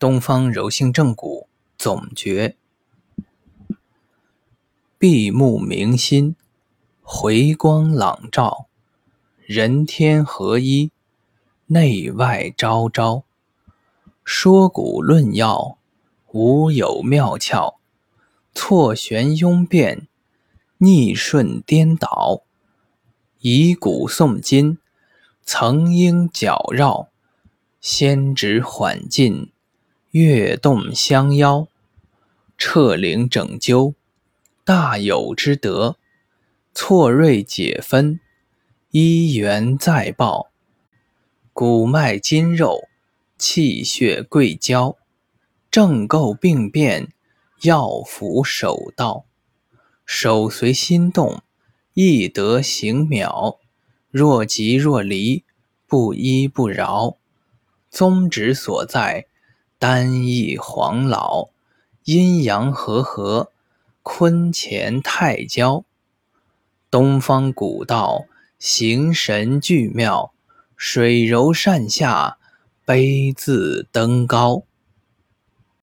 东方柔性正骨总诀：闭目明心，回光朗照，人天合一，内外昭昭。说骨论药，无有妙窍，错旋拥变，逆顺颠倒，以古诵今，曾应矫绕，先直缓进，跃动相邀，彻灵整究，大有之德，错锐解分，一元再报，骨脉筋肉，气血贵交，正构病变，药服手到，手随心动，意得行秒，若即若离，不依不饶，宗旨所在，单一黄老，阴阳和合，坤乾太交。东方古道，形神俱妙，水柔善下，碑字登高。